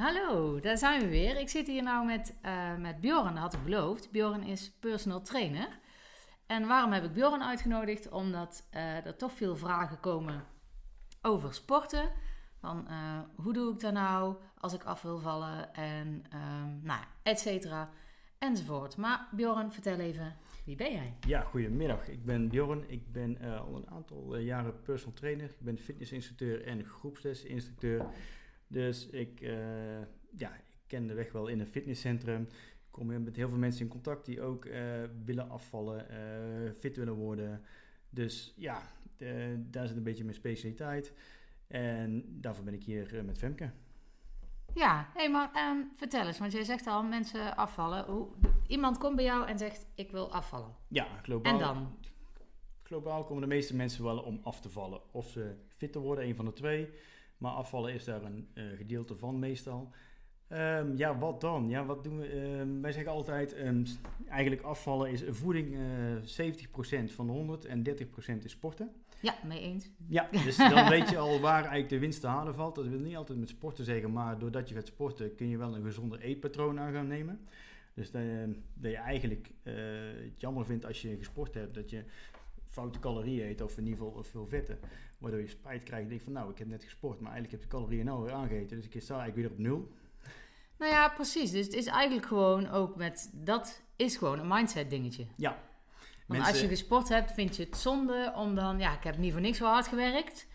Hallo, daar zijn we weer. Ik zit hier nou met Bjorn, dat had ik beloofd. Bjorn is personal trainer. En waarom heb ik Bjorn uitgenodigd? Omdat er toch veel vragen komen over sporten. Van hoe doe ik dat nou als ik af wil vallen en nou, et cetera enzovoort. Maar Bjorn, vertel even, wie ben jij? Ja, goedemiddag. Ik ben Bjorn. Ik ben al een aantal jaren personal trainer. Ik ben fitnessinstructeur en groepslesinstructeur. Dus ik ken de weg wel in een fitnesscentrum. Ik kom met heel veel mensen in contact die ook willen afvallen, fit willen worden. Dus ja, daar zit een beetje mijn specialiteit. En daarvoor ben ik hier met Femke. Ja, hey, maar vertel eens, want jij zegt al, mensen afvallen. Iemand komt bij jou en zegt, ik wil afvallen. Ja, globaal. En dan? Globaal komen de meeste mensen wel om af te vallen. Of ze fit te worden, een van de twee. Maar afvallen is daar een gedeelte van meestal. Ja, wat dan? Ja, wat doen we? Wij zeggen altijd, eigenlijk afvallen is voeding 70% van de 100 en 30% is sporten. Ja, mee eens. Ja, dus dan weet je al waar eigenlijk de winst te halen valt. Dat wil niet altijd met sporten zeggen, maar doordat je gaat sporten kun je wel een gezonder eetpatroon aan gaan nemen. Dus dat je eigenlijk het jammer vindt als je gesport hebt, dat je foute calorieën eet of in ieder geval veel vetten. Waardoor je spijt krijgt en denkt van nou, ik heb net gesport, maar eigenlijk heb ik de calorieën nou weer aangegeten. Dus ik sta eigenlijk weer op nul. Nou ja, precies. Dus het is eigenlijk gewoon ook met, dat is gewoon een mindset dingetje. Ja. Want mensen, als je gesport hebt, vind je het zonde om dan, ja, ik heb niet voor niks wel hard gewerkt.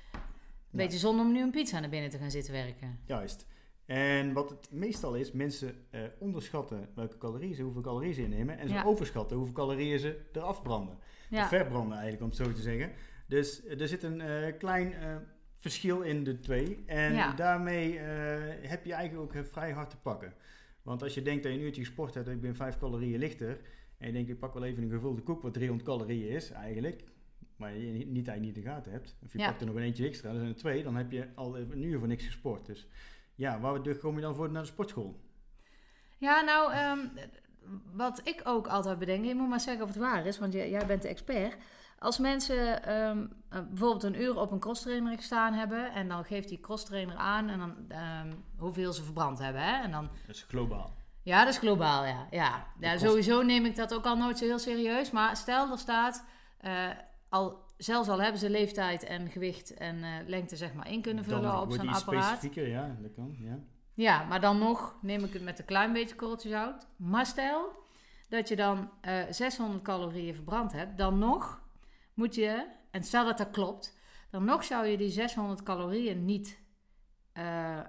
Beetje zonde om nu een pizza naar binnen te gaan zitten werken. Juist. En wat het meestal is, mensen onderschatten welke calorieën ze, hoeveel calorieën ze innemen. En ze overschatten hoeveel calorieën ze eraf branden. Ja. Of verbranden eigenlijk, om het zo te zeggen. Dus er zit een klein verschil in de twee. En daarmee heb je eigenlijk ook vrij hard te pakken. Want als je denkt dat je een uurtje gesport hebt en ik ben 5 calorieën lichter. En je denkt, ik pak wel even een gevulde koek wat 300 calorieën is eigenlijk. Maar je niet in de gaten hebt. Of je pakt er nog een eentje extra, dan zijn er 2. Dan heb je al een uur voor niks gesport. Dus ja, waar kom je dan voor naar de sportschool? Ja, nou, wat ik ook altijd bedenk, je moet maar zeggen of het waar is, want jij bent de expert. Als mensen bijvoorbeeld een uur op een crosstrainer gestaan hebben en dan geeft die crosstrainer aan en dan hoeveel ze verbrand hebben. Hè? En dan, dat is globaal. Ja, dat is globaal, ja. Ja, sowieso neem ik dat ook al nooit zo heel serieus. Maar stel, er staat, zelfs al hebben ze leeftijd en gewicht en lengte zeg maar in kunnen vullen dan op zo'n apparaat. Dan wordt specifieker, ja, dat kan, ja. Ja, maar dan nog neem ik het met een klein beetje korreltjes zout. Maar stel dat je dan 600 calorieën verbrand hebt, dan nog moet je, en stel dat dat klopt, dan nog zou je die 600 calorieën niet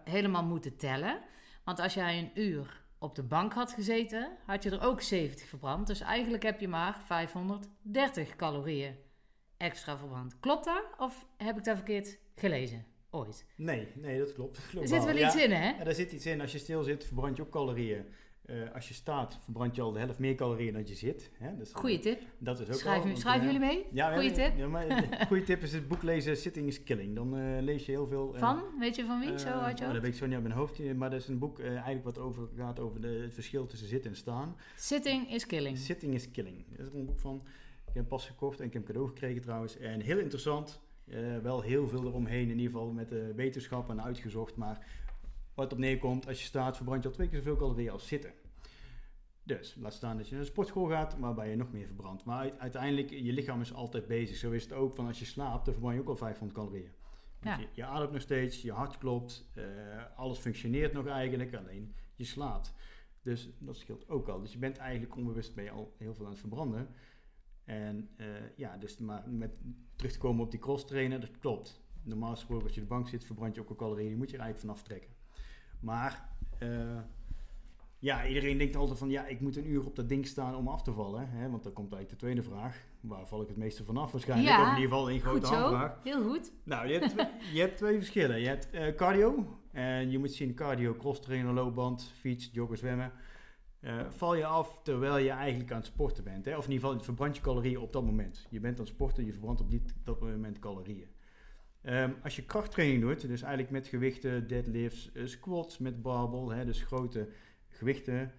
helemaal moeten tellen. Want als jij een uur op de bank had gezeten, had je er ook 70 verbrand. Dus eigenlijk heb je maar 530 calorieën extra verbrand. Klopt dat? Of heb ik dat verkeerd gelezen? Ooit. Nee, dat klopt. Globaal. Er zit wel iets in, hè? Ja, daar zit iets in. Als je stil zit, verbrand je ook calorieën. Als je staat, verbrand je al de helft meer calorieën dan je zit. Hè? Dus goeie tip. Dat is ook schrijven jullie mee? Ja, goeie tip. Ja, maar, goeie tip is het boek lezen Sitting is Killing. Dan lees je heel veel. Van? Weet je van wie? Zo had je ook? Dat weet ik zo niet uit mijn hoofd. Maar dat is een boek eigenlijk wat gaat over het verschil tussen zitten en staan. Sitting is Killing. Sitting is Killing. Dat is een boek van. Ik heb pas gekocht en ik heb hem cadeau gekregen trouwens. En heel interessant. Wel heel veel eromheen, in ieder geval met wetenschap en uitgezocht. Maar wat op neerkomt, als je staat, verbrand je al 2 keer zoveel calorieën als zitten. Dus laat staan dat je naar de sportschool gaat, waarbij je nog meer verbrandt. Maar uiteindelijk, je lichaam is altijd bezig. Zo is het ook, van als je slaapt, dan verbrand je ook al 500 calorieën. Ja. Je ademt nog steeds, je hart klopt, alles functioneert nog eigenlijk, alleen je slaapt. Dus dat scheelt ook al. Dus je bent eigenlijk onbewust mee al heel veel aan het verbranden. En dus maar met terug te komen op die crosstrainer, dat klopt. Normaal gesproken, als je op de bank zit, verbrand je ook al calorieën. Die moet je er eigenlijk vanaf trekken. Maar iedereen denkt altijd van, ik moet een uur op dat ding staan om af te vallen. Hè? Want dan komt eigenlijk de tweede vraag. Waar val ik het meeste vanaf waarschijnlijk? Ja, of in ieder geval één grote handvraag. Heel goed. Nou, je hebt 2 verschillen. Je hebt cardio. En je moet zien, cardio, crosstrainer, loopband, fiets, joggen, zwemmen. Val je af terwijl je eigenlijk aan het sporten bent. Hè? Of in ieder geval, je verbrandt je calorieën op dat moment. Je bent aan het sporten, je verbrandt op dat moment calorieën. Als je krachttraining doet, dus eigenlijk met gewichten, deadlifts, squats met barbell, hè, dus grote gewichten,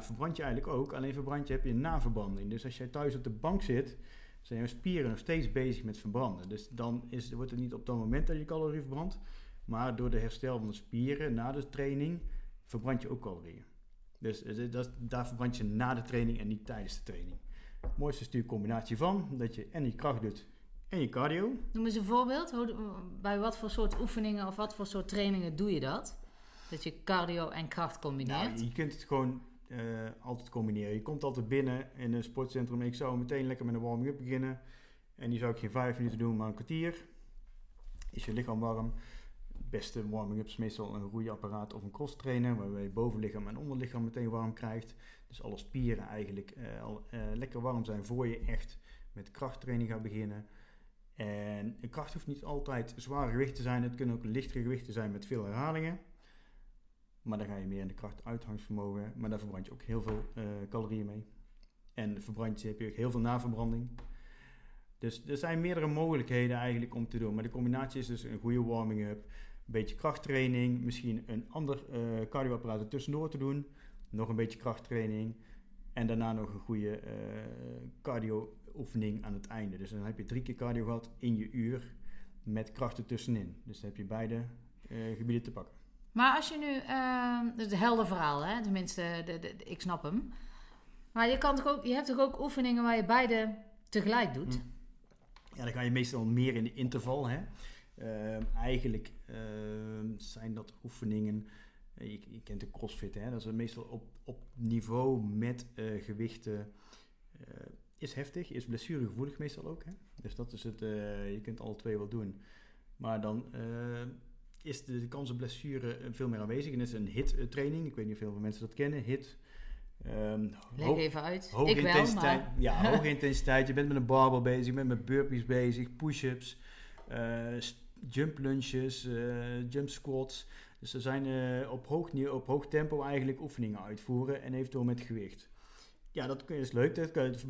verbrand je eigenlijk ook. Alleen heb je een naverbranding. Dus als jij thuis op de bank zit, zijn je spieren nog steeds bezig met verbranden. Dus dan wordt het niet op dat moment dat je calorie verbrandt. Maar door de herstel van de spieren na de training verbrand je ook calorieën. Dus daar verbrand je na de training en niet tijdens de training. Het mooiste is die combinatie van dat je en je kracht doet en je cardio. Noem eens een voorbeeld. Bij wat voor soort oefeningen of wat voor soort trainingen doe je dat? Dat je cardio en kracht combineert? Nou, je kunt het gewoon altijd combineren. Je komt altijd binnen in een sportcentrum. Ik zou meteen lekker met een warming-up beginnen. En die zou ik geen 5 minuten doen, maar een kwartier. Is je lichaam warm? Het beste warming-up is meestal een roeiapparaat of een crosstrainer, waarbij je bovenlichaam en onderlichaam meteen warm krijgt. Dus alle spieren eigenlijk lekker warm zijn voor je echt met krachttraining gaat beginnen. En kracht hoeft niet altijd zware gewichten te zijn. Het kunnen ook lichtere gewichten zijn met veel herhalingen. Maar dan ga je meer in de krachtuitgangsvermogen. Maar daar verbrand je ook heel veel calorieën mee. En heb je ook heel veel naverbranding. Dus er zijn meerdere mogelijkheden eigenlijk om te doen. Maar de combinatie is dus een goede warming-up, een beetje krachttraining, misschien een ander cardioapparaat er tussendoor te doen, nog een beetje krachttraining en daarna nog een goede cardio-oefening aan het einde. Dus dan heb je 3 keer cardio gehad in je uur met krachten tussenin. Dus dan heb je beide gebieden te pakken. Maar als je nu, dat is een helder verhaal, hè? Tenminste, ik snap hem. Maar je hebt toch ook oefeningen waar je beide tegelijk doet? Ja, dan ga je meestal meer in de interval. Hè? Eigenlijk zijn dat oefeningen. Je kent de CrossFit, hè? Dat is meestal op niveau met gewichten. Is heftig, is blessuregevoelig meestal ook. Hè? Dus dat is het. Je kunt alle twee wel doen. Maar dan is de kans op blessure veel meer aanwezig. En dat is een HIIT-training. Ik weet niet of veel mensen dat kennen. HIIT. Leg even uit. Hoge intensiteit. Wel, maar... Ja, hoge intensiteit. Je bent met een barbell bezig, je bent met burpees bezig, push-ups, jump lunges, jump squats. Dus er zijn op hoog tempo eigenlijk oefeningen uitvoeren en eventueel met gewicht. Ja, dat is leuk.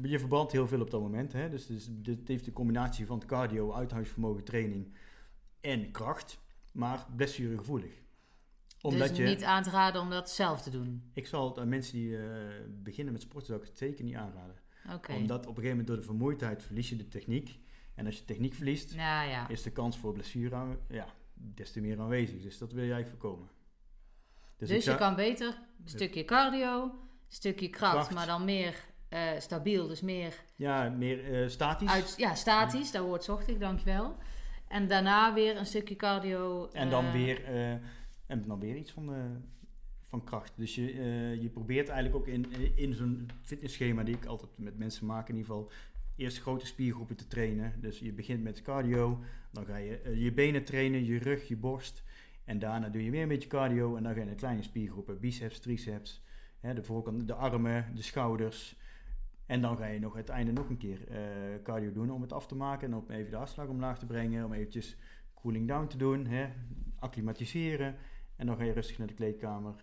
Je verbrandt heel veel op dat moment. Hè? Dus dit heeft de combinatie van cardio, uithoudingsvermogen, training en kracht, maar blessuregevoelig. Omdat dus niet aan te raden om dat zelf te doen? Ik zal het aan mensen die beginnen met sporten, zou ik het zeker niet aanraden. Okay. Omdat op een gegeven moment door de vermoeidheid verlies je de techniek. En als je techniek verliest, is de kans voor blessure des te meer aanwezig. Dus dat wil jij voorkomen. Dus je kan beter een stukje cardio, een stukje kracht, maar dan meer stabiel. Dus meer... Ja, meer statisch. Statisch, dat woord zocht ik, dankjewel. En daarna weer een stukje cardio. En dan weer iets van kracht. Dus je probeert eigenlijk ook in zo'n fitnessschema die ik altijd met mensen maak in ieder geval. Eerst grote spiergroepen te trainen. Dus je begint met cardio. Dan ga je je benen trainen, je rug, je borst. En daarna doe je weer een beetje cardio. En dan ga je naar kleine spiergroepen. Biceps, triceps, de voorkant, de armen, de schouders. En dan ga je nog uiteindelijk nog een keer cardio doen om het af te maken. En om even de hartslag omlaag te brengen. Om eventjes cooling down te doen. Acclimatiseren. En dan ga je rustig naar de kleedkamer.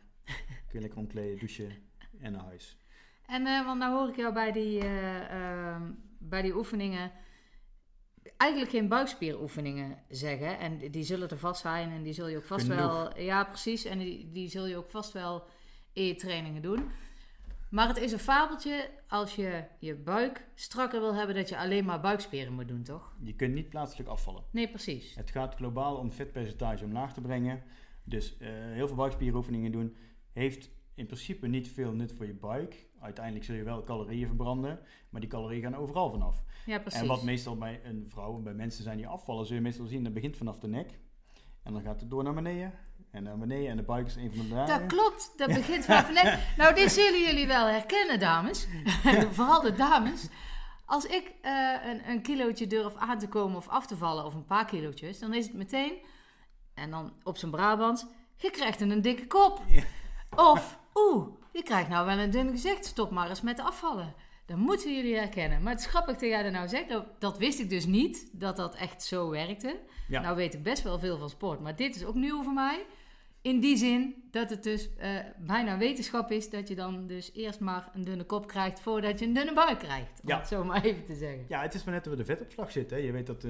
Kun je lekker omkleden, douchen en naar huis. En want nou hoor ik jou bij die oefeningen eigenlijk geen buikspieroefeningen zeggen. En die zullen er vast zijn en die zul je ook vast wel... Ja, precies. En die zul je ook vast wel in je trainingen doen. Maar het is een fabeltje als je je buik strakker wil hebben dat je alleen maar buikspieren moet doen, toch? Je kunt niet plaatselijk afvallen. Nee, precies. Het gaat globaal om vetpercentage omlaag te brengen. Dus heel veel buikspieroefeningen doen heeft in principe niet veel nut voor je buik. Uiteindelijk zul je wel calorieën verbranden, maar die calorieën gaan overal vanaf. Ja, precies. En wat meestal bij een vrouw en bij mensen zijn die afvallen, zul je meestal zien, dat begint vanaf de nek. En dan gaat het door naar beneden. En naar beneden en de buik is een van de dragen. Dat klopt, dat begint vanaf de nek. Nou, dit zullen jullie wel herkennen, dames. Vooral de dames. Als ik een kilootje durf aan te komen of af te vallen, of een paar kilootjes, dan is het meteen... En dan op zijn Brabant, je krijgt een dikke kop. Ja. Of, je krijgt nou wel een dun gezicht. Stop maar eens met afvallen. Dat moeten jullie herkennen. Maar het is grappig dat jij dat nou zegt. Dat wist ik dus niet, dat echt zo werkte. Ja. Nou weet ik best wel veel van sport. Maar dit is ook nieuw voor mij. In die zin dat het dus bijna wetenschap is. Dat je dan dus eerst maar een dunne kop krijgt voordat je een dunne buik krijgt. Om het zo maar even te zeggen. Ja, het is maar net waar de vetopslag zit. Hè. Je weet dat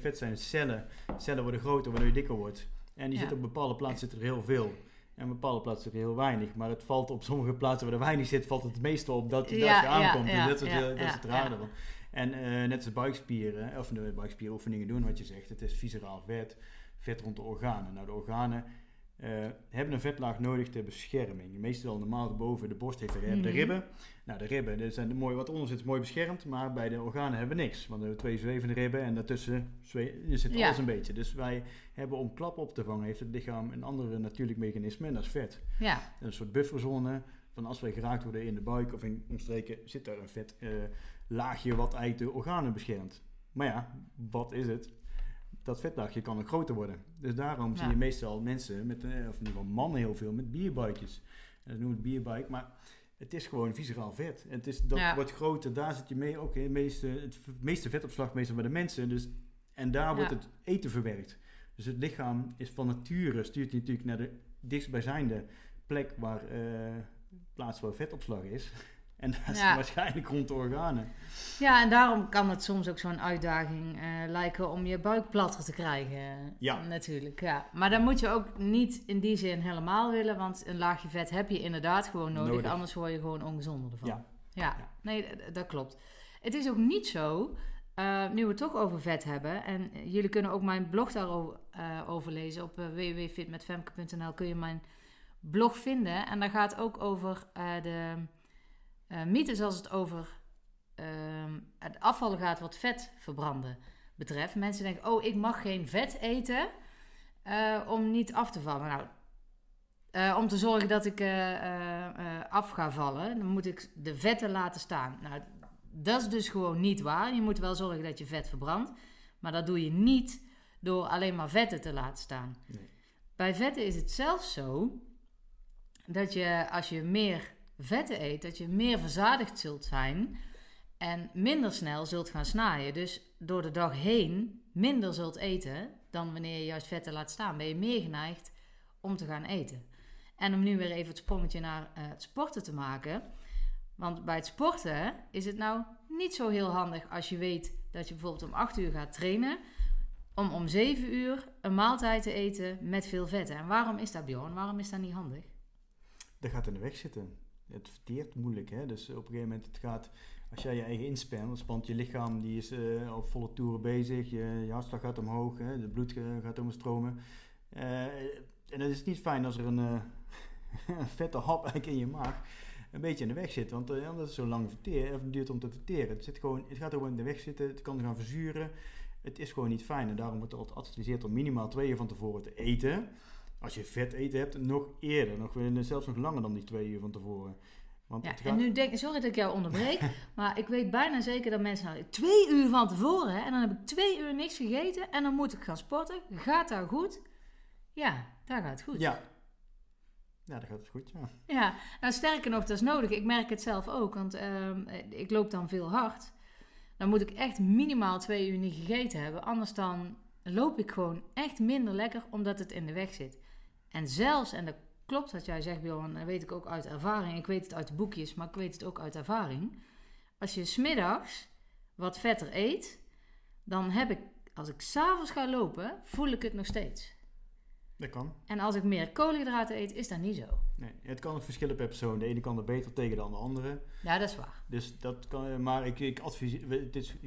vet zijn cellen. Cellen worden groter wanneer je dikker wordt. En die zitten op bepaalde plaatsen zit er heel veel. En op bepaalde plaatsen zit er heel weinig. Maar het valt op sommige plaatsen waar er weinig zit, valt het meestal op dat je daar aankomt. Ja, dus dat is het rare van. En net als buikspieroefeningen doen wat je zegt. Het is visceraal vet. vet rond de organen. Nou, de organen hebben een vetlaag nodig ter bescherming. Meestal normaal boven de borst heeft de ribben. Nou, de ribben, dat zijn mooi, wat onder zit, mooi beschermd, maar bij de organen hebben we niks. Want we hebben twee zwevende ribben en daartussen zit alles een beetje. Dus wij hebben, om klap op te vangen, heeft het lichaam een ander natuurlijk mechanisme en dat is vet. Ja. Een soort bufferzone. Van als wij geraakt worden in de buik of in omstreken, zit daar een vet laagje wat eigenlijk de organen beschermt. Maar ja, wat is het? Dat vetlaagje kan ook groter worden. Dus daarom zie je meestal mensen, met, of in ieder geval mannen heel veel, met bierbuikjes. Dat noemen we bierbuik, maar het is gewoon visceraal vet. En het is, dat wordt groter, daar zit je mee ook het meeste vetopslag meestal bij de mensen. Dus, en daar wordt het eten verwerkt. Dus het lichaam is van nature, stuurt je natuurlijk naar de dichtstbijzijnde plek waar... plaats waar vetopslag is. En dat is waarschijnlijk rond de organen. Ja, en daarom kan het soms ook zo'n uitdaging lijken om je buik platter te krijgen. Ja. Natuurlijk, ja. Maar dan moet je ook niet in die zin helemaal willen, want een laagje vet heb je inderdaad gewoon nodig. Anders word je gewoon ongezonder ervan. Ja. Ja. Ja. Nee, dat klopt. Het is ook niet zo, nu we het toch over vet hebben, en jullie kunnen ook mijn blog daarover lezen op www.fitmetfemke.nl kun je mijn blog vinden. En daar gaat ook over de mythes als het over het afvallen gaat wat vet verbranden betreft. Mensen denken, oh, ik mag geen vet eten om niet af te vallen. Nou, om te zorgen dat ik af ga vallen, dan moet ik de vetten laten staan. Nou, dat is dus gewoon niet waar. Je moet wel zorgen dat je vet verbrandt, maar dat doe je niet door alleen maar vetten te laten staan. Nee. Bij vetten is het zelfs zo dat je, als je meer vetten eet, dat je meer verzadigd zult zijn en minder snel zult gaan snaaien. Dus door de dag heen minder zult eten dan wanneer je juist vetten laat staan. Ben je meer geneigd om te gaan eten. En om nu weer even het sprongetje naar het sporten te maken. Want bij het sporten is het nou niet zo heel handig als je weet dat je bijvoorbeeld om 8 uur gaat trainen, om 7 uur een maaltijd te eten met veel vetten. En waarom is dat, Bjorn? Waarom is dat niet handig? Dat gaat in de weg zitten. Het verteert moeilijk, hè? Dus op een gegeven moment, het gaat, als jij je eigen inspant, dan spant je lichaam, die is op volle toeren bezig. Je hartslag gaat omhoog, hè? De bloed gaat overstromen. En het is niet fijn als er een vette hap eigenlijk in je maag een beetje in de weg zit. Want dat is zo lang duurt om te verteren. Het gaat ook in de weg zitten, het kan gaan verzuren. Het is gewoon niet fijn en daarom wordt er altijd adviseerd om minimaal 2 uur van tevoren te eten. Als je vet eten hebt, nog eerder, zelfs nog langer dan die 2 uur van tevoren. Want en nu denk ik, sorry dat ik jou onderbreek, maar ik weet bijna zeker dat mensen 2 uur van tevoren, hè, en dan heb ik 2 uur niks gegeten en dan moet ik gaan sporten. Gaat dat goed? Ja, daar gaat het goed. Ja, dat gaat het goed, ja. Ja, nou, sterker nog, dat is nodig. Ik merk het zelf ook, want ik loop dan veel hard. Dan moet ik echt minimaal 2 uur niet gegeten hebben. Anders dan loop ik gewoon echt minder lekker, omdat het in de weg zit. En zelfs, en dat klopt wat jij zegt, Bjorn, dat weet ik ook uit ervaring. Ik weet het uit de boekjes, maar ik weet het ook uit ervaring. Als je 's middags wat vetter eet, dan als ik 's avonds ga lopen, voel ik het nog steeds. Dat kan. En als ik meer koolhydraten eet, is dat niet zo. Nee, het kan verschillen per persoon. De ene kan er beter tegen dan de andere. Ja, dat is waar. Dus dat kan, maar ik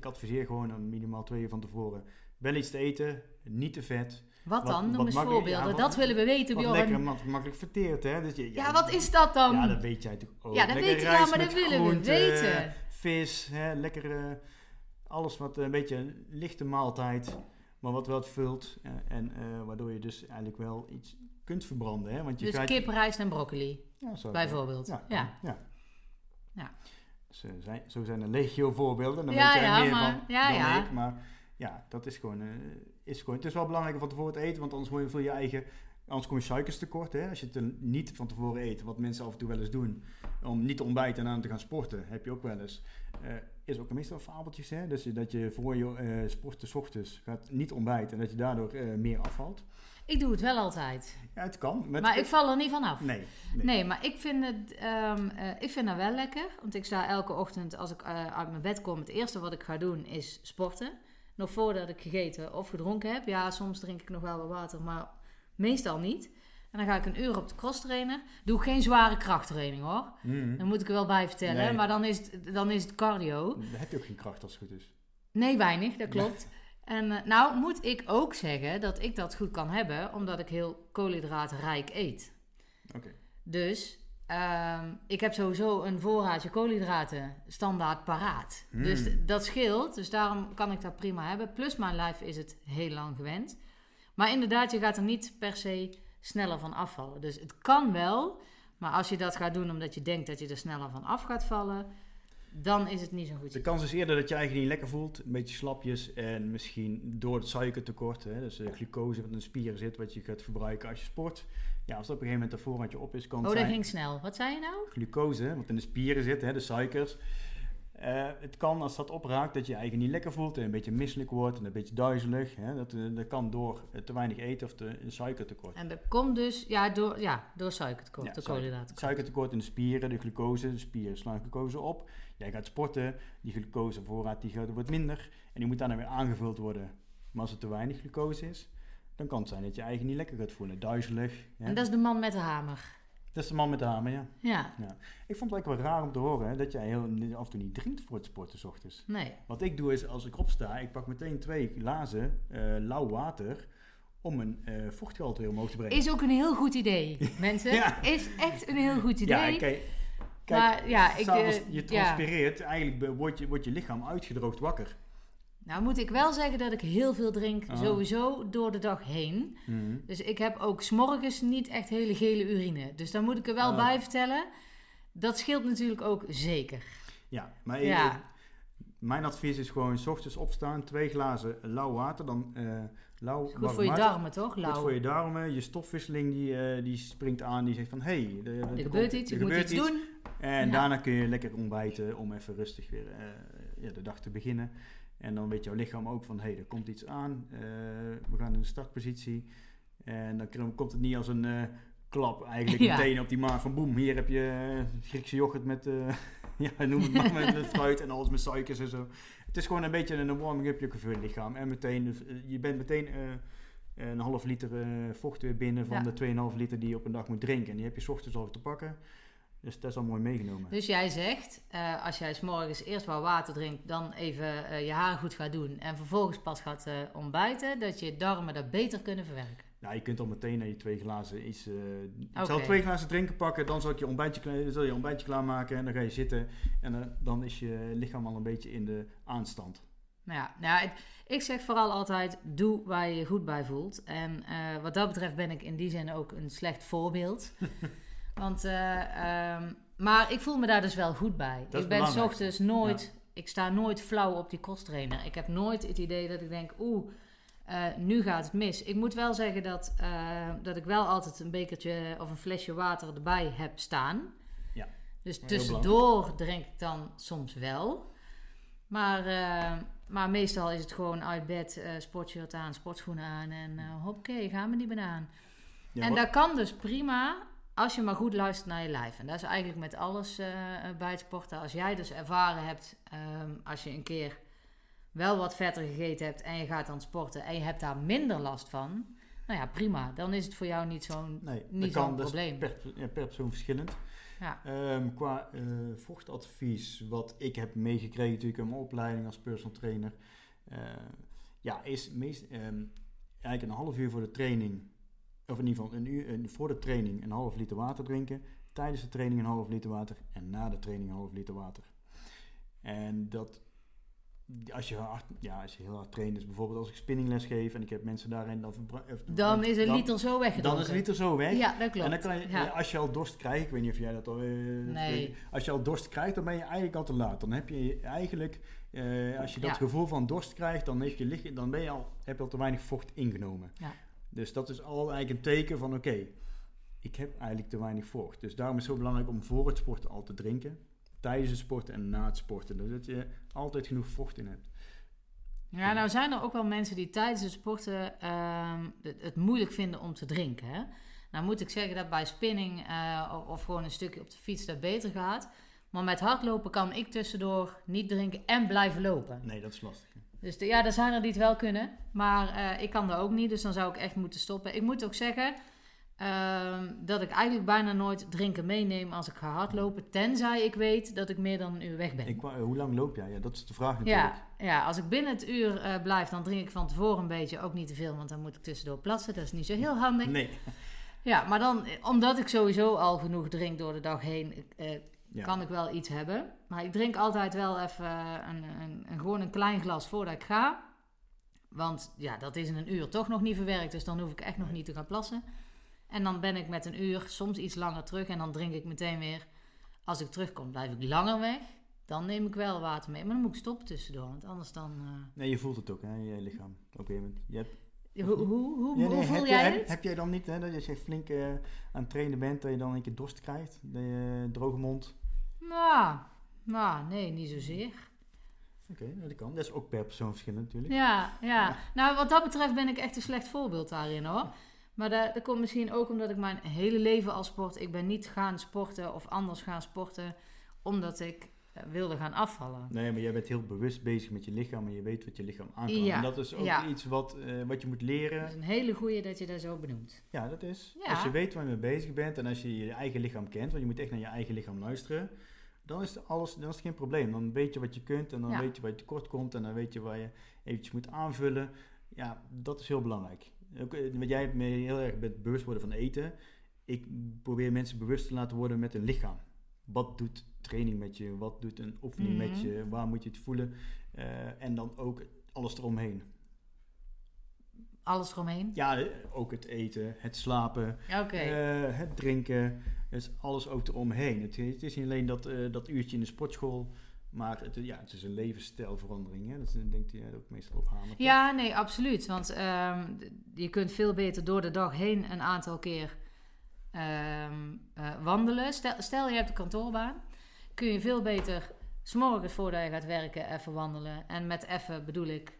adviseer gewoon aan minimaal 2 uur van tevoren wel iets te eten, niet te vet. Wat dan? Noem eens voorbeelden. Dat willen we weten, Bjorn. Wat lekker makkelijk verteerd, hè? Dus wat is dat dan? Ja, dat weet jij natuurlijk ook. Ja, dat weet ik, maar dat willen we weten. Vis, hè, lekker alles wat een beetje een lichte maaltijd, maar wat wel vult en waardoor je dus eigenlijk wel iets kunt verbranden. Hè? Want kip, rijst en broccoli, bijvoorbeeld. Ja. Zo zijn er legio voorbeelden. Dan weet jij meer van dan ik. Maar ja, dat is gewoon, het is wel belangrijk van tevoren te eten, want anders moet je veel je eigen... Anders kom je suikers tekort, hè? Als je het niet van tevoren eet, wat mensen af en toe wel eens doen, om niet te ontbijten en aan te gaan sporten, heb je ook wel eens. Is ook meestal fabeltjes, hè? Dus dat je voor je sporten 's ochtends gaat niet ontbijten en dat je daardoor meer afvalt. Ik doe het wel altijd. Ja, het kan. Maar ik val er niet van af. Nee, maar ik vind het ik vind dat wel lekker. Want ik sta elke ochtend, als ik uit mijn bed kom, het eerste wat ik ga doen is sporten. Nog voordat ik gegeten of gedronken heb. Ja, soms drink ik nog wel wat water, maar meestal niet. En dan ga ik 1 uur op de crosstrainer. Doe geen zware krachttraining, hoor. Mm-hmm. Dan moet ik er wel bij vertellen. Nee. Maar dan is het cardio. Dan heb je ook geen kracht als het goed is. Nee, weinig. Dat klopt. Nou moet ik ook zeggen dat ik dat goed kan hebben, omdat ik heel koolhydraatrijk eet. Okay. Dus ik heb sowieso een voorraadje koolhydraten standaard paraat. Mm. Dus dat scheelt, dus daarom kan ik dat prima hebben. Plus mijn lijf is het heel lang gewend. Maar inderdaad, je gaat er niet per se sneller van afvallen. Dus het kan wel, maar als je dat gaat doen omdat je denkt dat je er sneller van af gaat vallen, dan is het niet zo goed. De kans is eerder dat je eigenlijk niet lekker voelt, een beetje slapjes en misschien door het suikertekort, hè, dus glucose wat in de spieren zit, wat je gaat verbruiken als je sport. Ja, als dat op een gegeven moment een voorraadje op is, kan het zijn... dat ging snel. Wat zei je nou? Glucose, wat in de spieren zit, hè, de suikers. Het kan, als dat opraakt, dat je eigenlijk niet lekker voelt en een beetje misselijk wordt en een beetje duizelig. Hè. Dat kan door te weinig eten of een suikertekort. En dat komt dus door suikertekort, de koolhydratentekort. Suikertekort in de spieren, de glucose, de spieren slaan glucose op. Jij gaat sporten, die glucosevoorraad wordt minder en die moet dan weer aangevuld worden. Maar als er te weinig glucose is, dan kan het zijn dat je eigenlijk niet lekker gaat voelen, duizelig. Hè. En dat is de man met de hamer. Dat is de man met de hamer, ja. Ik vond het eigenlijk wel raar om te horen, hè, dat jij heel af en toe niet drinkt voor het sporten 's ochtends. Nee. Wat ik doe is, als ik opsta, ik pak meteen 2 glazen lauw water om mijn vochtgehalte weer omhoog te brengen. Is ook een heel goed idee, mensen. Ja. Is echt een heel goed idee. Ja, kijk maar, je transpireert, eigenlijk wordt je lichaam uitgedroogd wakker. Nou moet ik wel zeggen dat ik heel veel drink sowieso door de dag heen. Mm-hmm. Dus ik heb ook 's morgens niet echt hele gele urine. Dus dan moet ik er wel bij vertellen. Dat scheelt natuurlijk ook zeker. Ja, maar mijn advies is gewoon 's ochtends opstaan. 2 glazen lauw water. Dan, goed voor je darmen, toch? Lauw. Goed voor je darmen. Je stofwisseling die springt aan. Die zegt van, hey, er gebeurt iets. Je moet iets doen. En daarna kun je lekker ontbijten om even rustig weer de dag te beginnen. En dan weet jouw lichaam ook van, er komt iets aan. We gaan in de startpositie. En dan komt het niet als een klap eigenlijk meteen op die maag van boem. Hier heb je Griekse yoghurt met, noem het maar, met fruit en alles met suikers en zo. Het is gewoon een beetje een warming-upje voor je lichaam. En je bent meteen een half liter vocht weer binnen van de 2,5 liter die je op een dag moet drinken. En die heb je 's ochtends al te pakken. Dus dat is al mooi meegenomen. Dus jij zegt, als jij 's morgens eerst wat water drinkt, dan even je haar goed gaat doen en vervolgens pas gaat ontbijten, dat je darmen dat beter kunnen verwerken. Nou, je kunt al meteen naar je 2 glazen iets... Ik zal 2 glazen drinken pakken, dan zal ik je ontbijtje klaarmaken en dan ga je zitten. En dan is je lichaam al een beetje in de aanstand. Ik zeg vooral altijd, doe waar je je goed bij voelt. En wat dat betreft ben ik in die zin ook een slecht voorbeeld. Want, maar ik voel me daar dus wel goed bij. Ik ben 's ochtends nooit... Ja. Ik sta nooit flauw op die crosstrainer. Ik heb nooit het idee dat ik denk... nu gaat het mis. Ik moet wel zeggen dat ik wel altijd een bekertje of een flesje water erbij heb staan. Ja. Dus tussendoor drink ik dan soms wel. Maar meestal is het gewoon uit bed, sportshirt aan, sportschoenen aan... en hoppakee, gaan we die banaan. Ja, en dat kan dus prima... Als je maar goed luistert naar je lijf. En dat is eigenlijk met alles bij het sporten. Als jij dus ervaren hebt, als je een keer wel wat vetter gegeten hebt en je gaat dan sporten en je hebt daar minder last van, nou ja, prima. Dan is het voor jou niet zo'n probleem. Dat is per persoon verschillend. Ja. Qua vochtadvies, wat ik heb meegekregen natuurlijk in mijn opleiding als personal trainer, is eigenlijk een half uur voor de training... Of in ieder geval een uur voor de training een half liter water drinken. Tijdens de training een half liter water. En na de training een half liter water. En dat als je heel hard traint. Dus bijvoorbeeld als ik spinningles geef en ik heb mensen daarin. Dan is een liter zo weg. Dan is een liter zo weg. Ja, dat klopt. En dan kan je, als je al dorst krijgt. Ik weet niet of jij dat al... Nee. Als je al dorst krijgt, dan ben je eigenlijk al te laat. Dan heb je eigenlijk... als je dat gevoel van dorst krijgt, dan heb je al te weinig vocht ingenomen. Ja. Dus dat is al eigenlijk een teken van ik heb eigenlijk te weinig vocht. Dus daarom is het zo belangrijk om voor het sporten al te drinken. Tijdens het sporten en na het sporten. Dus dat je altijd genoeg vocht in hebt. Ja, nou zijn er ook wel mensen die tijdens het sporten het moeilijk vinden om te drinken. Hè? Nou moet ik zeggen dat bij spinning of gewoon een stukje op de fiets dat beter gaat. Maar met hardlopen kan ik tussendoor niet drinken en blijven lopen. Nee, dat is lastig. Hè? Dus er zijn er die het wel kunnen. Maar ik kan dat ook niet. Dus dan zou ik echt moeten stoppen. Ik moet ook zeggen, Dat ik eigenlijk bijna nooit drinken meeneem als ik ga hardlopen. Tenzij ik weet dat ik meer dan een uur weg ben. Hoe lang loop jij? Ja, dat is de vraag natuurlijk. Ja, als ik binnen het uur blijf, dan drink ik van tevoren een beetje. Ook niet te veel, want dan moet ik tussendoor plassen. Dat is niet zo heel handig. Nee. Ja, maar dan, omdat ik sowieso al genoeg drink door de dag heen, kan ik wel iets hebben. Maar ik drink altijd wel even gewoon een klein glas voordat ik ga. Want ja, dat is in een uur toch nog niet verwerkt. Dus dan hoef ik echt nog niet te gaan plassen. En dan ben ik met een uur soms iets langer terug. En dan drink ik meteen weer. Als ik terugkom, blijf ik langer weg. Dan neem ik wel water mee. Maar dan moet ik stoppen tussendoor. Want anders dan... Nee, je voelt het ook, hè, je lichaam. Op een gegeven moment. Hoe voel jij het? Heb jij dan niet, hè, dat als je flink aan het trainen bent, dat je dan een keer dorst krijgt? Dat je droge mond? Nou, nee, niet zozeer. Oké, dat kan. Dat is ook per persoon verschillend natuurlijk. Ja. Nou, wat dat betreft ben ik echt een slecht voorbeeld daarin, hoor. Maar dat komt misschien ook omdat ik mijn hele leven al sport. Ik ben niet gaan sporten of anders gaan sporten omdat ik wilde gaan afvallen. Nee, maar jij bent heel bewust bezig met je lichaam en je weet wat je lichaam aan kan. Ja, en dat is ook iets wat je moet leren. Dat is een hele goeie dat je dat zo benoemt. Ja, dat is. Ja. Als je weet waar je mee bezig bent en als je je eigen lichaam kent, want je moet echt naar je eigen lichaam luisteren, dan is het geen probleem. Dan weet je wat je kunt en dan weet je waar je tekort komt en dan weet je waar je eventjes moet aanvullen. Ja, dat is heel belangrijk. Ook, jij bent heel erg bewust worden van eten. Ik probeer mensen bewust te laten worden met hun lichaam. Wat doet training met je? Wat doet een oefening met je? Waar moet je het voelen? En dan ook alles eromheen. Alles eromheen? Ja, ook het eten, het slapen, het drinken. Dus alles ook eromheen. Het is niet alleen dat uurtje in de sportschool... Maar het is een levensstijlverandering. Hè? Dat denkt hij ook meestal op hamert. Ja, nee, absoluut. Want je kunt veel beter door de dag heen een aantal keer wandelen. Stel, je hebt een kantoorbaan. Kun je veel beter 's morgens voordat je gaat werken even wandelen. En met even bedoel ik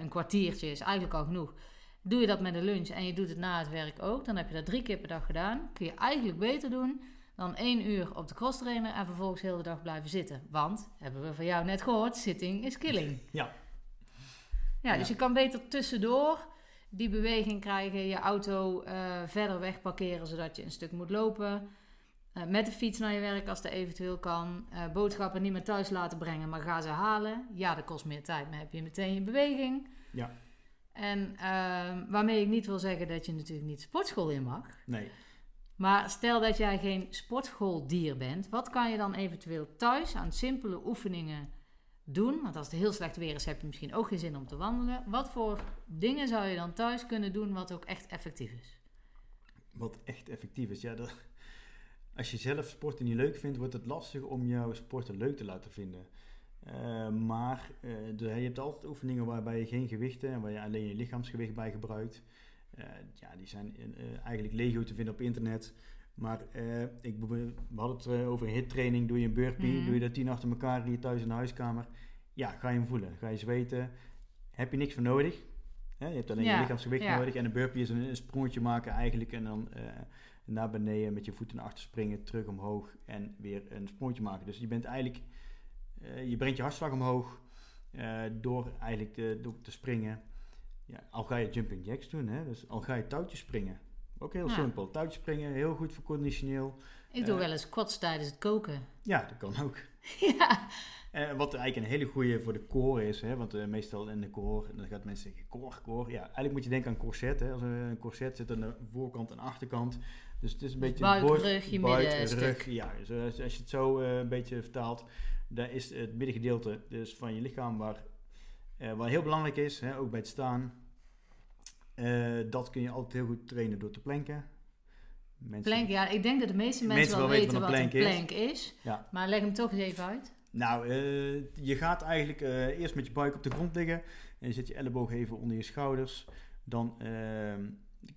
een kwartiertje is eigenlijk al genoeg. Doe je dat met een lunch en je doet het na het werk ook. Dan heb je dat 3 keer per dag gedaan. Kun je eigenlijk beter doen... Dan 1 uur op de crosstrainer en vervolgens heel de dag blijven zitten. Want, hebben we van jou net gehoord, sitting is killing. Ja. Dus je kan beter tussendoor die beweging krijgen. Je auto verder weg parkeren, zodat je een stuk moet lopen. Met de fiets naar je werk als dat eventueel kan. Boodschappen niet meer thuis laten brengen, maar ga ze halen. Ja, dat kost meer tijd, maar heb je meteen je beweging. Ja. En waarmee ik niet wil zeggen dat je natuurlijk niet sportschool in mag. Nee. Maar stel dat jij geen sportschooldier bent, wat kan je dan eventueel thuis aan simpele oefeningen doen? Want als het heel slecht weer is, heb je misschien ook geen zin om te wandelen. Wat voor dingen zou je dan thuis kunnen doen wat ook echt effectief is? Wat echt effectief is? Ja, als je zelf sporten niet leuk vindt, wordt het lastig om jouw sporten leuk te laten vinden. Je hebt altijd oefeningen waarbij je geen gewichten en waar je alleen je lichaamsgewicht bij gebruikt. Die zijn eigenlijk Lego te vinden op internet. Maar we hadden het over HIIT-training. Doe je een burpee, doe je dat 10 achter elkaar hier thuis in de huiskamer. Ja, ga je hem voelen, ga je zweten. Heb je niks voor nodig. He, je hebt alleen je lichaamsgewicht nodig. En een burpee is een sprongetje maken eigenlijk. En dan naar beneden met je voeten naar achter springen, terug omhoog. En weer een sprongetje maken. Dus je bent eigenlijk, je brengt je hartslag omhoog door te springen. Ja, al ga je jumping jacks doen, hè? Dus al ga je touwtjes springen. Ook heel simpel. Touwtjes springen, heel goed voor conditioneel. Ik doe wel eens quads tijdens het koken. Ja, dat kan ook. Wat eigenlijk een hele goede voor de core is, hè? Want meestal in de core, dan gaat mensen zeggen, core. Ja, eigenlijk moet je denken aan corset, hè? Als een corset zit aan de voorkant en achterkant. Dus het is een beetje buik, rug. Ja, dus als je het zo een beetje vertaalt, daar is het middengedeelte dus van je lichaam waar... Wat heel belangrijk is, hè, ook bij het staan, dat kun je altijd heel goed trainen door te planken. Plank, ja, ik denk dat de meeste mensen wel weten wat een plank is. Ja. Maar leg hem toch eens even uit. Nou, je gaat eigenlijk eerst met je buik op de grond liggen en je zet je elleboog even onder je schouders. Dan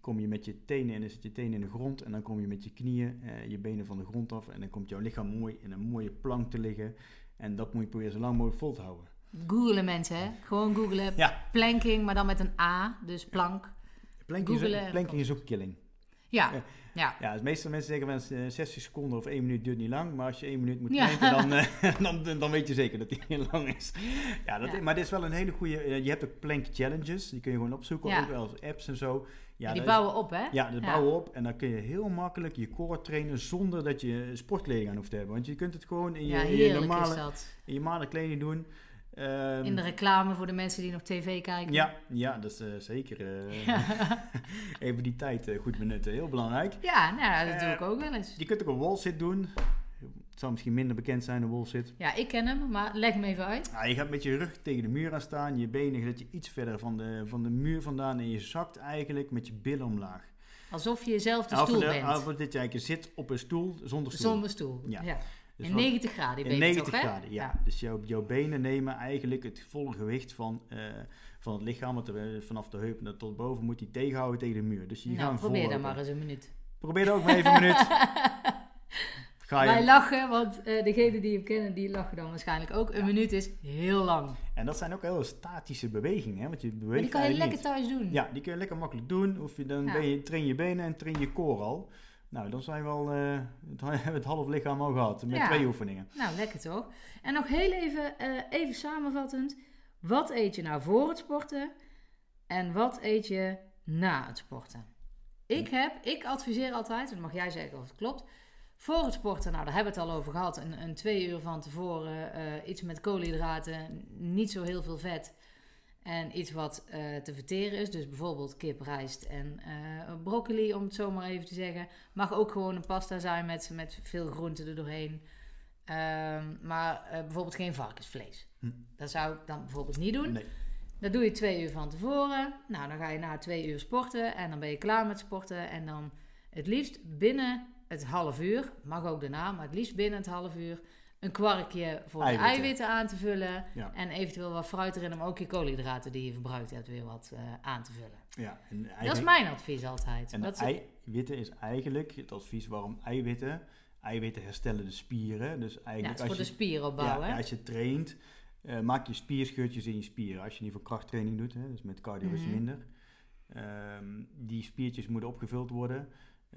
kom je met je tenen en dan zit je tenen in de grond en dan kom je met je knieën, je benen van de grond af en dan komt jouw lichaam mooi in een mooie plank te liggen. En dat moet je proberen zo lang mogelijk vol te houden. Googelen mensen, hè? Gewoon googelen. Ja. Planking, maar dan met een A, dus plank. Planking is ook killing. Ja, dus meestal mensen zeggen wel eens 60 seconden of 1 minuut duurt niet lang. Maar als je 1 minuut moet planken, dan weet je zeker dat die heel lang is. Ja, maar dit is wel een hele goede... Je hebt ook plank challenges. Die kun je gewoon opzoeken. Ook wel als apps en zo. Ja, die bouwen op, hè? Ja, die bouwen op. En dan kun je heel makkelijk je core trainen zonder dat je sportkleding aan hoeft te hebben. Want je kunt het gewoon in je normale kleding doen. In de reclame voor de mensen die nog tv kijken. Ja, dat is zeker. Even die tijd goed benutten. Heel belangrijk. Ja, nou, dat doe ik ook wel eens. Je kunt ook een wall sit doen. Het zal misschien minder bekend zijn, de wall sit. Ja, ik ken hem, maar leg hem even uit. Ja, je gaat met je rug tegen de muur aan staan. Je benen dat je iets verder van de muur vandaan. En je zakt eigenlijk met je billen omlaag. Alsof je zelf de stoel bent. Alsof je zit op een stoel zonder stoel. Zonder stoel, ja. Dus in 90 graden, in 90 toch, graden, ja. Dus jouw benen nemen eigenlijk het volle gewicht van het lichaam. Want vanaf de heup naar tot boven moet die tegenhouden tegen de muur. Dus die gaan probeer dan maar eens een minuut. Probeer dan ook maar even een minuut. Wij lachen, want degene die hem kennen, die lachen dan waarschijnlijk ook. Een minuut is heel lang. En dat zijn ook heel statische bewegingen. Hè? Want je beweegt maar die kan je lekker thuis doen. Ja, die kun je lekker makkelijk doen. Of dan train je benen en train je core al. Nou, dan zijn we al het half lichaam al gehad met 2 oefeningen. Nou, lekker toch? En nog heel even samenvattend. Wat eet je nou voor het sporten en wat eet je na het sporten? Ik adviseer altijd, dat mag jij zeggen of het klopt. Voor het sporten, nou daar hebben we het al over gehad. Een 2 uur van tevoren iets met koolhydraten, niet zo heel veel vet. En iets wat te verteren is. Dus bijvoorbeeld kip, rijst en broccoli, om het zo maar even te zeggen. Mag ook gewoon een pasta zijn met veel groenten er doorheen. Maar bijvoorbeeld geen varkensvlees. Dat zou ik dan bijvoorbeeld niet doen. Nee. Dat doe je 2 uur van tevoren. Nou, dan ga je na 2 uur sporten. En dan ben je klaar met sporten. En dan het liefst binnen het half uur. Mag ook daarna, maar het liefst binnen het half uur. Een kwarkje voor de eiwitten aan te vullen. Ja. En eventueel wat fruit erin om ook je koolhydraten die je verbruikt hebt weer wat aan te vullen. Ja, dat is mijn advies altijd. En eiwitten is eigenlijk het advies waarom eiwitten. Eiwitten herstellen de spieren. Dus eigenlijk het is voor de spieropbouw. Ja, als je traint, maak je spierscheurtjes in je spieren. Als je niet voor krachttraining doet, hè, dus met cardio is minder. Die spiertjes moeten opgevuld worden.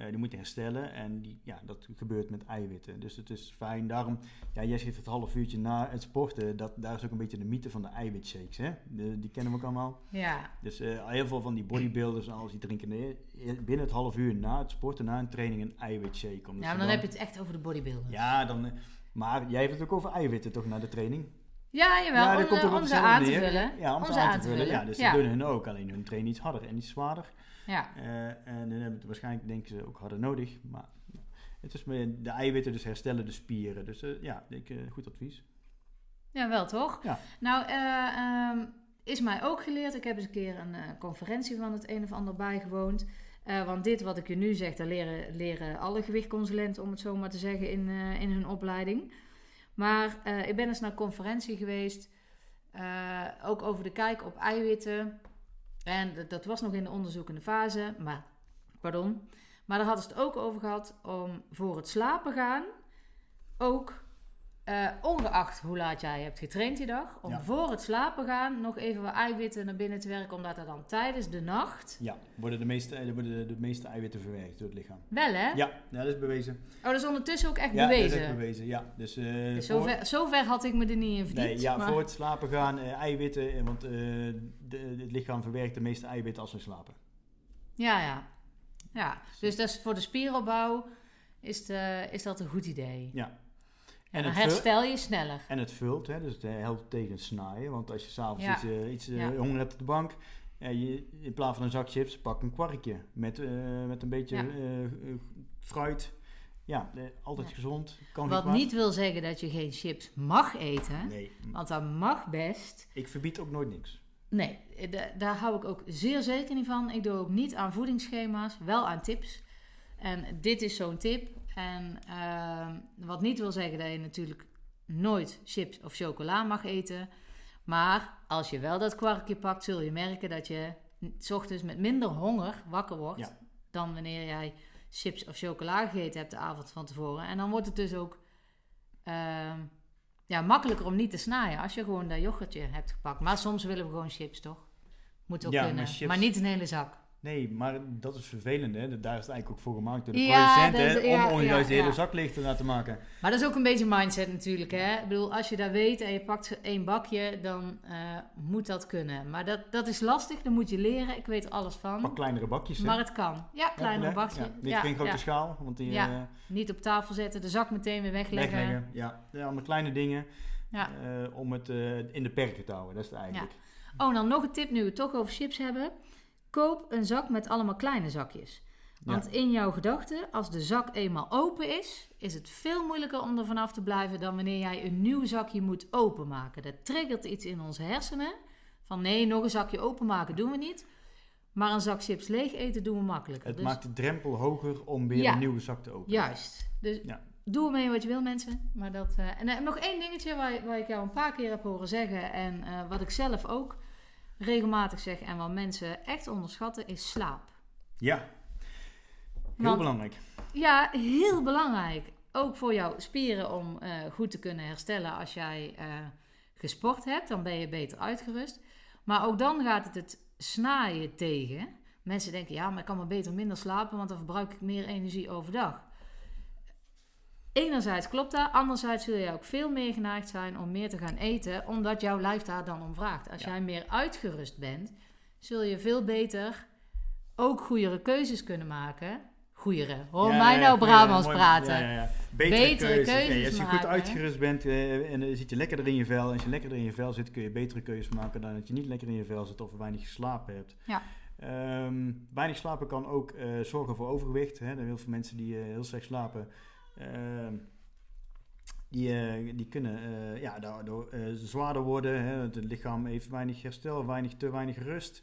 Die moet je herstellen en dat gebeurt met eiwitten. Dus het is fijn. Daarom, jij zegt het half uurtje na het sporten, daar is ook een beetje de mythe van de eiwitshakes. Hè? Die kennen we ook allemaal. Ja. Dus heel veel van die bodybuilders en alles, die drinken binnen het half uur na het sporten, na een training, een eiwitshake. Ja, maar dan heb je het echt over de bodybuilders. Ja, maar jij hebt het ook over eiwitten toch na de training? Ja, jawel. Ja, om ze aan te vullen. Ja, om ze aan te vullen. Ja, dus dat doen hun ook. Alleen hun trainen iets harder en iets zwaarder. Ja. En dan hebben waarschijnlijk denken ze ook harder nodig. Maar het is de eiwitten, dus herstellen de spieren. Dus goed advies. Ja, wel toch? Ja. Nou, is mij ook geleerd. Ik heb eens een keer een conferentie van het een of ander bijgewoond. Want dit wat ik je nu zeg, daar leren alle gewichtconsulenten, om het zo maar te zeggen, in hun opleiding. Maar ik ben eens naar een conferentie geweest, ook over de kijk op eiwitten. En dat was nog in de onderzoekende fase, maar daar hadden ze het ook over gehad om voor het slapen gaan, ook ongeacht hoe laat jij hebt getraind die dag, om voor het slapen gaan nog even wat eiwitten naar binnen te werken, omdat er dan tijdens de nacht... Ja, worden de meeste eiwitten verwerkt door het lichaam. Wel hè? Ja, dat is bewezen. Oh, dat is ondertussen ook echt bewezen? Ja, dat is echt bewezen, ja. Dus, zover had ik me er niet in verdiend. Nee, voor het slapen gaan eiwitten, want het lichaam verwerkt de meeste eiwitten als we slapen. Ja. Dus dat is voor de spieropbouw is dat een goed idee. Ja. En dan herstel je sneller. En het vult, hè? Dus het helpt tegen snaaien. Want als je s'avonds iets honger hebt op de bank, in plaats van een zak chips, pak een kwarkje met een beetje fruit. Ja, altijd gezond. Wat niet wil zeggen dat je geen chips mag eten. Nee. Want dat mag best. Ik verbied ook nooit niks. Nee, daar hou ik ook zeer zeker niet van. Ik doe ook niet aan voedingsschema's, wel aan tips. En dit is zo'n tip. En wat niet wil zeggen dat je natuurlijk nooit chips of chocola mag eten. Maar als je wel dat kwarkje pakt, zul je merken dat je 's ochtends met minder honger wakker wordt. Ja. Dan wanneer jij chips of chocola gegeten hebt de avond van tevoren. En dan wordt het dus ook makkelijker om niet te snaaien als je gewoon dat yoghurtje hebt gepakt. Maar soms willen we gewoon chips, toch? Moet ook kunnen, maar niet een hele zak. Nee, maar dat is vervelend, hè? Daar is het eigenlijk ook voor gemaakt door de producenten, dus, om onjuist de hele zaklichten naar te maken. Maar dat is ook een beetje mindset natuurlijk, hè? Ik bedoel, als je dat weet en je pakt één bakje, dan moet dat kunnen. Maar dat is lastig, dan moet je leren. Ik weet alles van. Pak kleinere bakjes, hè? Maar het kan. Ja, kleinere bakjes. Ja, niet geen grote schaal. Want die, niet op tafel zetten, de zak meteen weer wegleggen. Ja, allemaal kleine dingen. Ja. Om het in de perken te houden, dat is het eigenlijk. Ja. Oh, dan nog een tip nu we het toch over chips hebben. Koop een zak met allemaal kleine zakjes. Want in jouw gedachten, als de zak eenmaal open is, is het veel moeilijker om er vanaf te blijven dan wanneer jij een nieuw zakje moet openmaken. Dat triggert iets in onze hersenen. Van nee, nog een zakje openmaken doen we niet. Maar een zak chips leeg eten doen we makkelijker. Het maakt de drempel hoger om weer een nieuwe zak te openen. Juist. Dus doe ermee wat je wil, mensen. Maar dat, en nog één dingetje waar ik jou een paar keer heb horen zeggen en wat ik zelf ook regelmatig zeg en wat mensen echt onderschatten, is slaap. Ja, heel belangrijk. Ja, heel belangrijk. Ook voor jouw spieren om goed te kunnen herstellen als jij gesport hebt. Dan ben je beter uitgerust. Maar ook dan gaat het snaaien tegen. Mensen denken, ja, maar ik kan maar beter minder slapen, want dan verbruik ik meer energie overdag. Enerzijds klopt dat, anderzijds zul je ook veel meer geneigd zijn om meer te gaan eten, omdat jouw lijf daar dan om vraagt. Als jij meer uitgerust bent, zul je veel beter ook goeiere keuzes kunnen maken. Goeiere, hoor mij nou Brabants praten. Ja. Betere keuzes maken. Als je goed uitgerust bent en dan zit je lekkerder in je vel. En als je lekkerder in je vel zit, kun je betere keuzes maken dan dat je niet lekker in je vel zit of weinig geslapen hebt. Ja. Weinig slapen kan ook zorgen voor overgewicht. Hè. Er zijn heel veel mensen die heel slecht slapen. Die kunnen daardoor zwaarder worden. Hè? Het lichaam heeft weinig herstel, te weinig rust.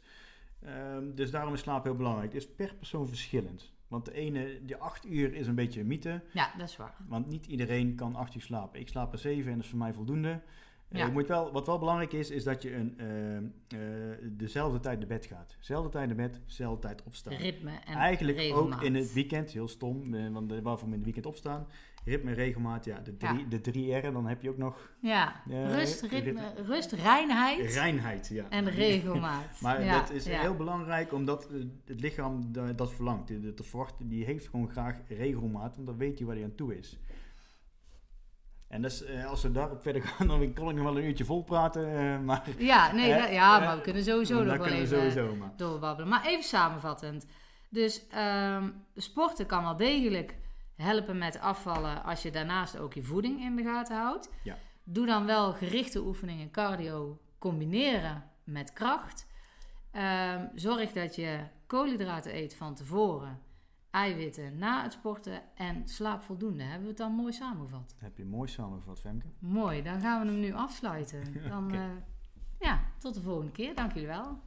Dus daarom is slaap heel belangrijk. Het is per persoon verschillend. Want de ene, die 8 uur is een beetje een mythe. Ja, dat is waar. Want niet iedereen kan 8 uur slapen. Ik slaap er 7 en dat is voor mij voldoende. Ja. Wat wel belangrijk is dat je dezelfde tijd naar bed gaat. Zelfde tijd naar bed, zelfde tijd opstaan. Ritme en eigenlijk regelmaat. Ook in het weekend, heel stom, want waarvoor we in het weekend opstaan. Ritme, regelmaat, de 3 R's, dan heb je ook nog... Ja, rust, ritme, reinheid. Reinheid, ja. En regelmaat. Maar dat is heel belangrijk, omdat het lichaam dat verlangt. De vocht, die heeft gewoon graag regelmaat, want dan weet hij waar hij aan toe is. En dus, als we daarop verder gaan, dan kan ik nog wel een uurtje vol praten. Maar we kunnen sowieso nog wel even doorbabbelen. Maar even samenvattend. Dus sporten kan wel degelijk helpen met afvallen als je daarnaast ook je voeding in de gaten houdt. Ja. Doe dan wel gerichte oefeningen, cardio combineren met kracht. Zorg dat je koolhydraten eet van tevoren. Eiwitten na het sporten en slaap voldoende. Hebben we het dan mooi samengevat? Heb je mooi samengevat, Femke. Mooi, dan gaan we hem nu afsluiten. Dan, tot de volgende keer. Dank jullie wel.